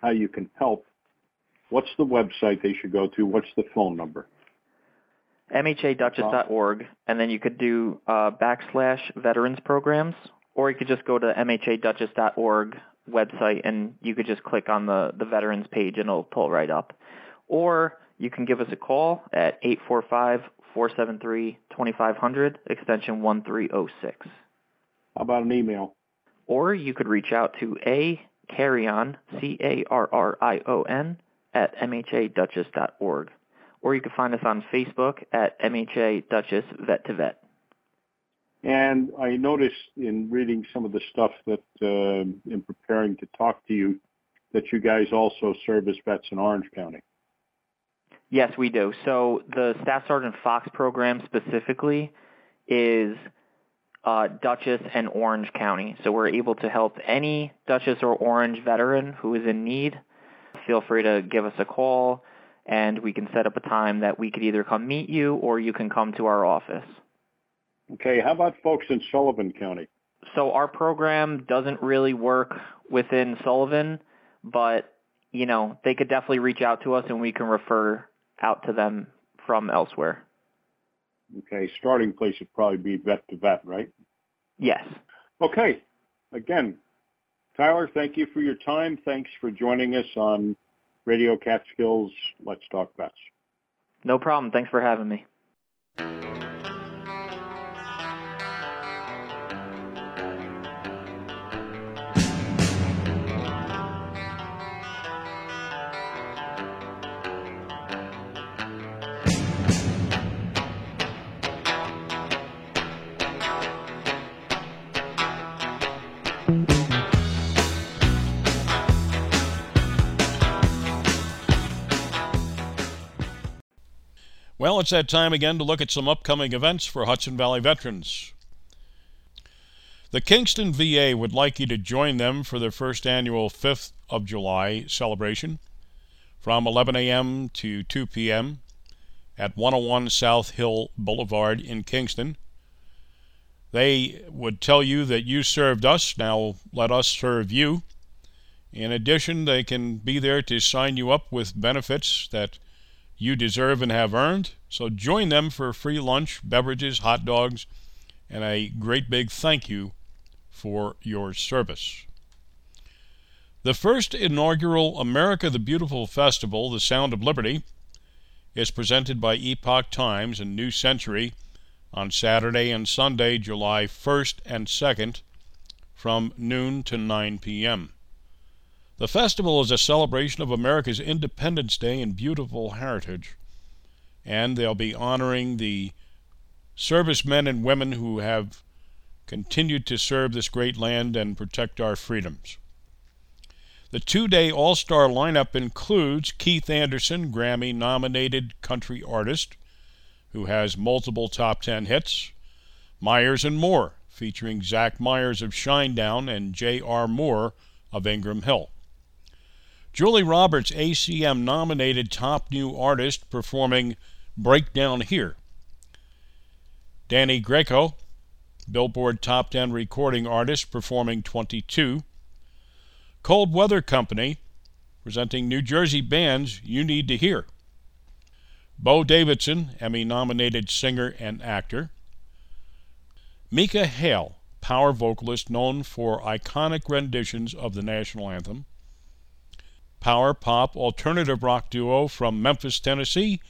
how you can help, what's the website they should go to? What's the phone number? M H A Dutchess dot org, and then you could do uh, backslash veterans programs, or you could just go to M H A Dutchess dot org website, and you could just click on the, the veterans page, and it'll pull right up. Or you can give us a call at eight four five, four seven three, two five zero zero, extension one three zero six. How about an email? Or you could reach out to acarrion, C A R R I O N, at M H A Dutchess dot org. Or you can find us on Facebook at M H A Dutchess Vet to Vet. And I noticed in reading some of the stuff that uh, in preparing to talk to you that you guys also serve as vets in Orange County. Yes, we do. So the Staff Sergeant Fox program specifically is uh, Dutchess and Orange County. So we're able to help any Dutchess or Orange veteran who is in need. Feel free to give us a call, and we can set up a time that we could either come meet you or you can come to our office. Okay, how about folks in Sullivan County? So our program doesn't really work within Sullivan, but, you know, they could definitely reach out to us, and we can refer out to them from elsewhere. Okay, starting place would probably be Vet to Vet, right? Yes. Okay, again, Tyler, thank you for your time. Thanks for joining us on Radio Catskill's Let's Talk Vets. No problem. Thanks for having me. Well, it's that time again to look at some upcoming events for Hudson Valley veterans. The Kingston V A would like you to join them for their first annual fifth of July celebration from eleven a.m. to two p.m. at one oh one South Hill Boulevard in Kingston. They would tell you that you served us, now let us serve you. In addition, they can be there to sign you up with benefits that you deserve and have earned, so join them for free lunch, beverages, hot dogs, and a great big thank you for your service. The first inaugural America the Beautiful Festival, The Sound of Liberty, is presented by Epoch Times and New Century on Saturday and Sunday, July first and second, from noon to nine p.m. The festival is a celebration of America's Independence Day and beautiful heritage, and they'll be honoring the servicemen and women who have continued to serve this great land and protect our freedoms. The two-day all-star lineup includes Keith Anderson, Grammy-nominated country artist, who has multiple top ten hits, Myers and Moore, featuring Zach Myers of Shinedown and J R. Moore of Ingram Hill. Julie Roberts, A C M-nominated Top New Artist, performing Breakdown Here. Danny Greco, Billboard Top ten Recording Artist, performing twenty-two. Cold Weather Company, presenting New Jersey bands you need to hear. Bo Davidson, Emmy-nominated singer and actor. Mika Hale, power vocalist known for iconic renditions of the national anthem. Power pop alternative rock duo from Memphis, Tennessee,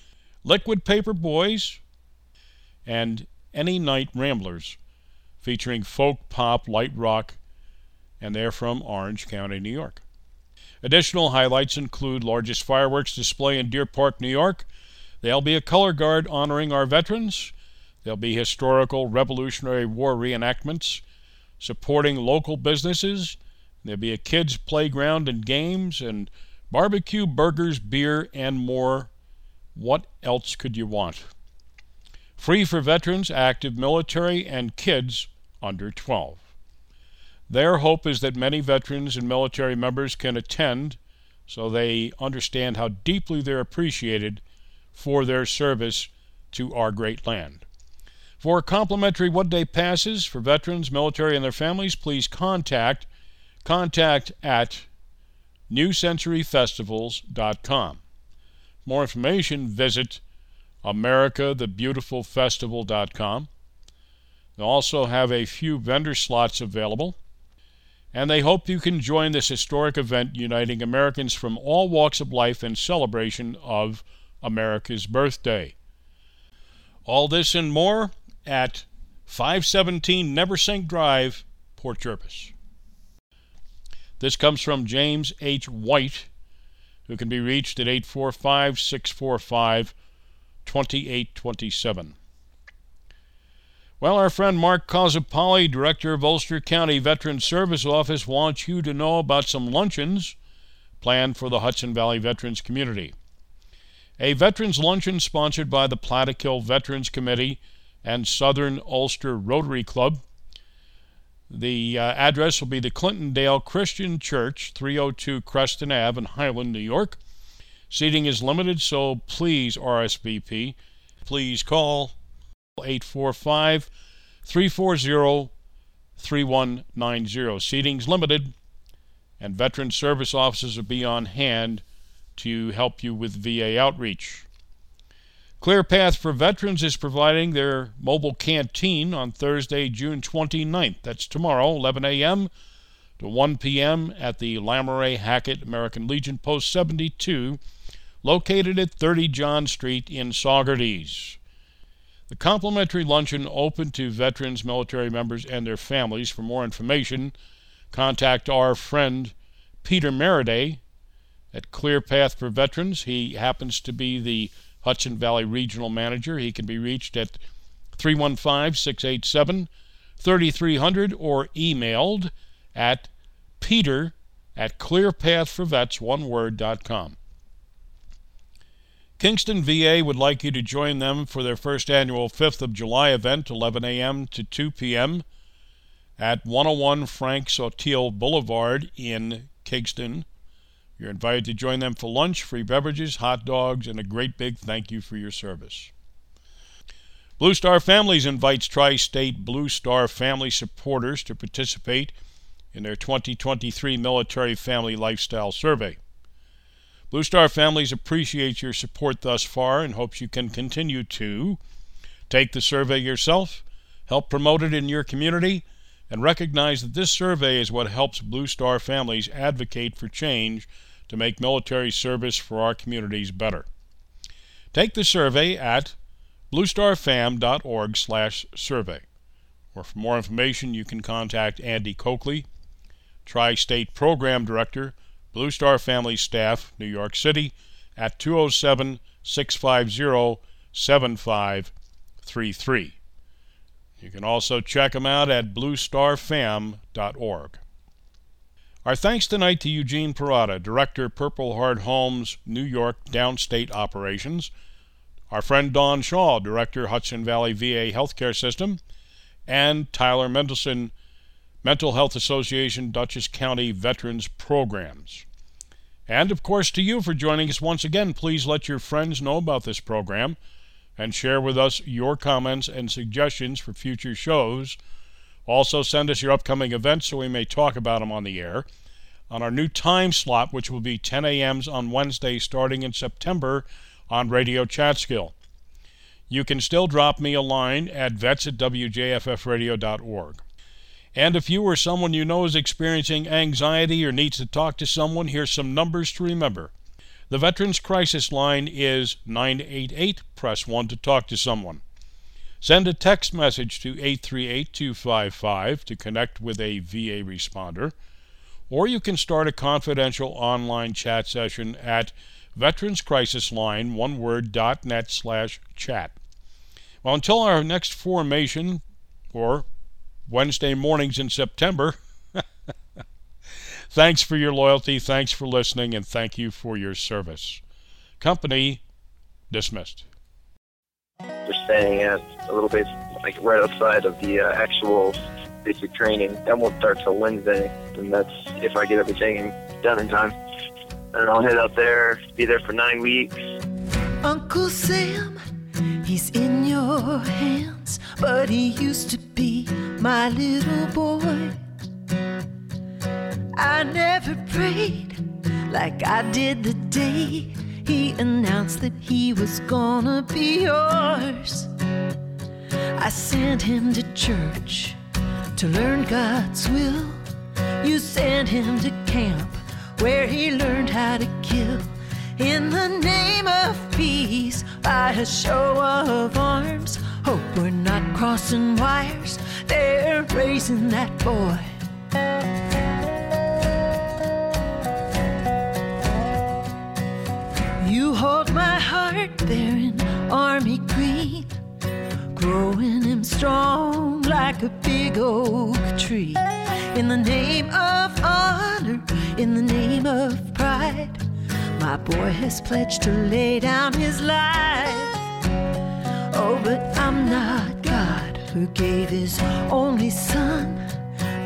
Liquid Paper Boys, and Any Night Ramblers, featuring folk, pop, light rock, and they're from Orange County, New York. Additional highlights include largest fireworks display in Deer Park, New York. There'll be a color guard honoring our veterans. There'll be historical Revolutionary War reenactments supporting local businesses. There'll be a kids' playground and games and Barbecue, burgers, beer, and more. What else could you want? Free for veterans, active military, and kids under twelve. Their hope is that many veterans and military members can attend so they understand how deeply they're appreciated for their service to our great land. For complimentary one-day passes for veterans, military, and their families, please contact contact at new century festivals dot com. For more information, visit america the beautiful festival dot com. They also have a few vendor slots available, and they hope you can join this historic event uniting Americans from all walks of life in celebration of America's birthday. All this and more at five seventeen Neversink Drive, Port Jervis. This comes from James H. White, who can be reached at eight four five, six four five, two eight two seven. Well, our friend Mark Cosapolli, Director of Ulster County Veterans Service Office, wants you to know about some luncheons planned for the Hudson Valley Veterans community. A veterans luncheon sponsored by the Plattekill Veterans Committee and Southern Ulster Rotary Club. The uh, address will be the Clintondale Christian Church, three oh two Creston Avenue in Highland, New York. Seating is limited, so please R S V P. Please call eight four five, three four zero, three one nine zero. Seating's limited, and veteran service officers will be on hand to help you with V A outreach. Clear Path for Veterans is providing their mobile canteen on Thursday, June twenty-ninth. That's tomorrow, eleven a.m. to one p.m. at the Lamoureux Hackett American Legion Post seventy-two, located at thirty John Street in Saugerties. The complimentary luncheon open to veterans, military members, and their families. For more information, contact our friend Peter Maraday at Clear Path for Veterans. He happens to be the Hudson Valley Regional Manager. He can be reached at three one five, six eight seven, three three zero zero or emailed at peter at clearpathforvets one word dot com. Kingston V A would like you to join them for their first annual fifth of July event, eleven a.m. to two p.m. at one oh one Frank Sotil Boulevard in Kingston. You're invited to join them for lunch, free beverages, hot dogs, and a great big thank you for your service. Blue Star Families invites tri-state Blue Star Family supporters to participate in their twenty twenty-three Military Family Lifestyle Survey. Blue Star Families appreciates your support thus far and hopes you can continue to take the survey yourself, help promote it in your community, and recognize that this survey is what helps Blue Star Families advocate for change to make military service for our communities better. Take the survey at blue star fam dot org slash survey. Or for more information, you can contact Andy Coakley, Tri-State Program Director, Blue Star Family Staff, New York City, at two oh seven, six five zero, seven five three three. You can also check them out at blue star fam dot org. Our thanks tonight to Eugene Parada, Director, Purple Heart Homes, New York Downstate Operations, our friend Don Shaw, Director, Hudson Valley V A Healthcare System, and Tyler Mendelson, Mental Health Association, Dutchess County Veterans Programs. And, of course, to you for joining us once again. Please let your friends know about this program and share with us your comments and suggestions for future shows. Also, send us your upcoming events so we may talk about them on the air. On our new time slot, which will be ten a.m. on Wednesday starting in September on Radio Catskill. You can still drop me a line at vets at w j f f radio dot org. And if you or someone you know is experiencing anxiety or needs to talk to someone, here's some numbers to remember. The Veterans Crisis Line is nine eight eight, press one to talk to someone. Send a text message to eight three eight, two five five to connect with a V A responder, or you can start a confidential online chat session at veteranscrisisline, one word, dot net slash chat. Well, until our next formation, or Wednesday mornings in September, Thanks for your loyalty, thanks for listening, and thank you for your service. Company dismissed. We're staying at a little bit like right outside of the uh, actual basic training. That won't start till Wednesday, and that's if I get everything done in time. And I'll head out there, be there for nine weeks. Uncle Sam, he's in your hands, but he used to be my little boy. I never prayed like I did the day he announced that he was gonna be yours. I sent him to church to learn God's will. You sent him to camp where he learned how to kill. In the name of peace, by a show of arms. Hope we're not crossing wires. They're raising that boy. You hold my heart there in army green, growing him strong like a big oak tree. In the name of honor, in the name of pride, my boy has pledged to lay down his life. Oh, but I'm not God who gave his only son.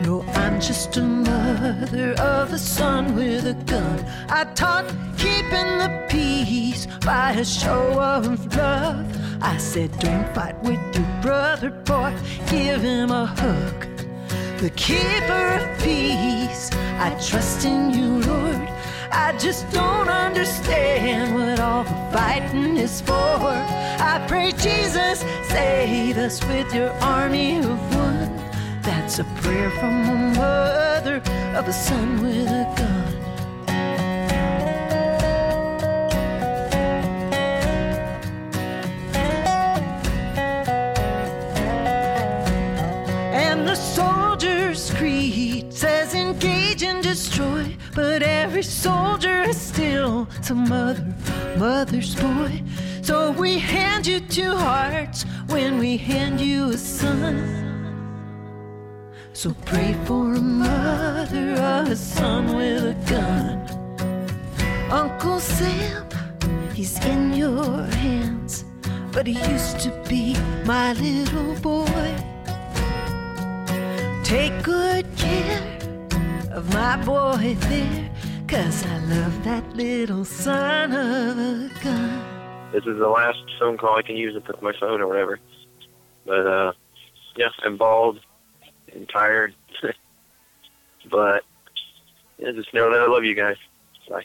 No, I'm just a mother of a son with a gun. I taught keeping the peace by a show of love. I said, don't fight with your brother, boy, give him a hug. The keeper of peace, I trust in you, Lord. I just don't understand what all the fighting is for. I pray, Jesus, save us with your army of one. That's a prayer from a mother of a son with a gun. And the soldier's creed says engage and destroy, but every soldier is still some mother, mother's boy. So we hand you two hearts when we hand you a son. So pray for a mother of a son with a gun. Uncle Sam, he's in your hands, but he used to be my little boy. Take good care of my boy there, 'cause I love that little son of a gun. This is the last phone call I can use to put my phone or whatever. But, uh, yeah, I'm bald and tired, but yeah, just know that I love you guys. Bye.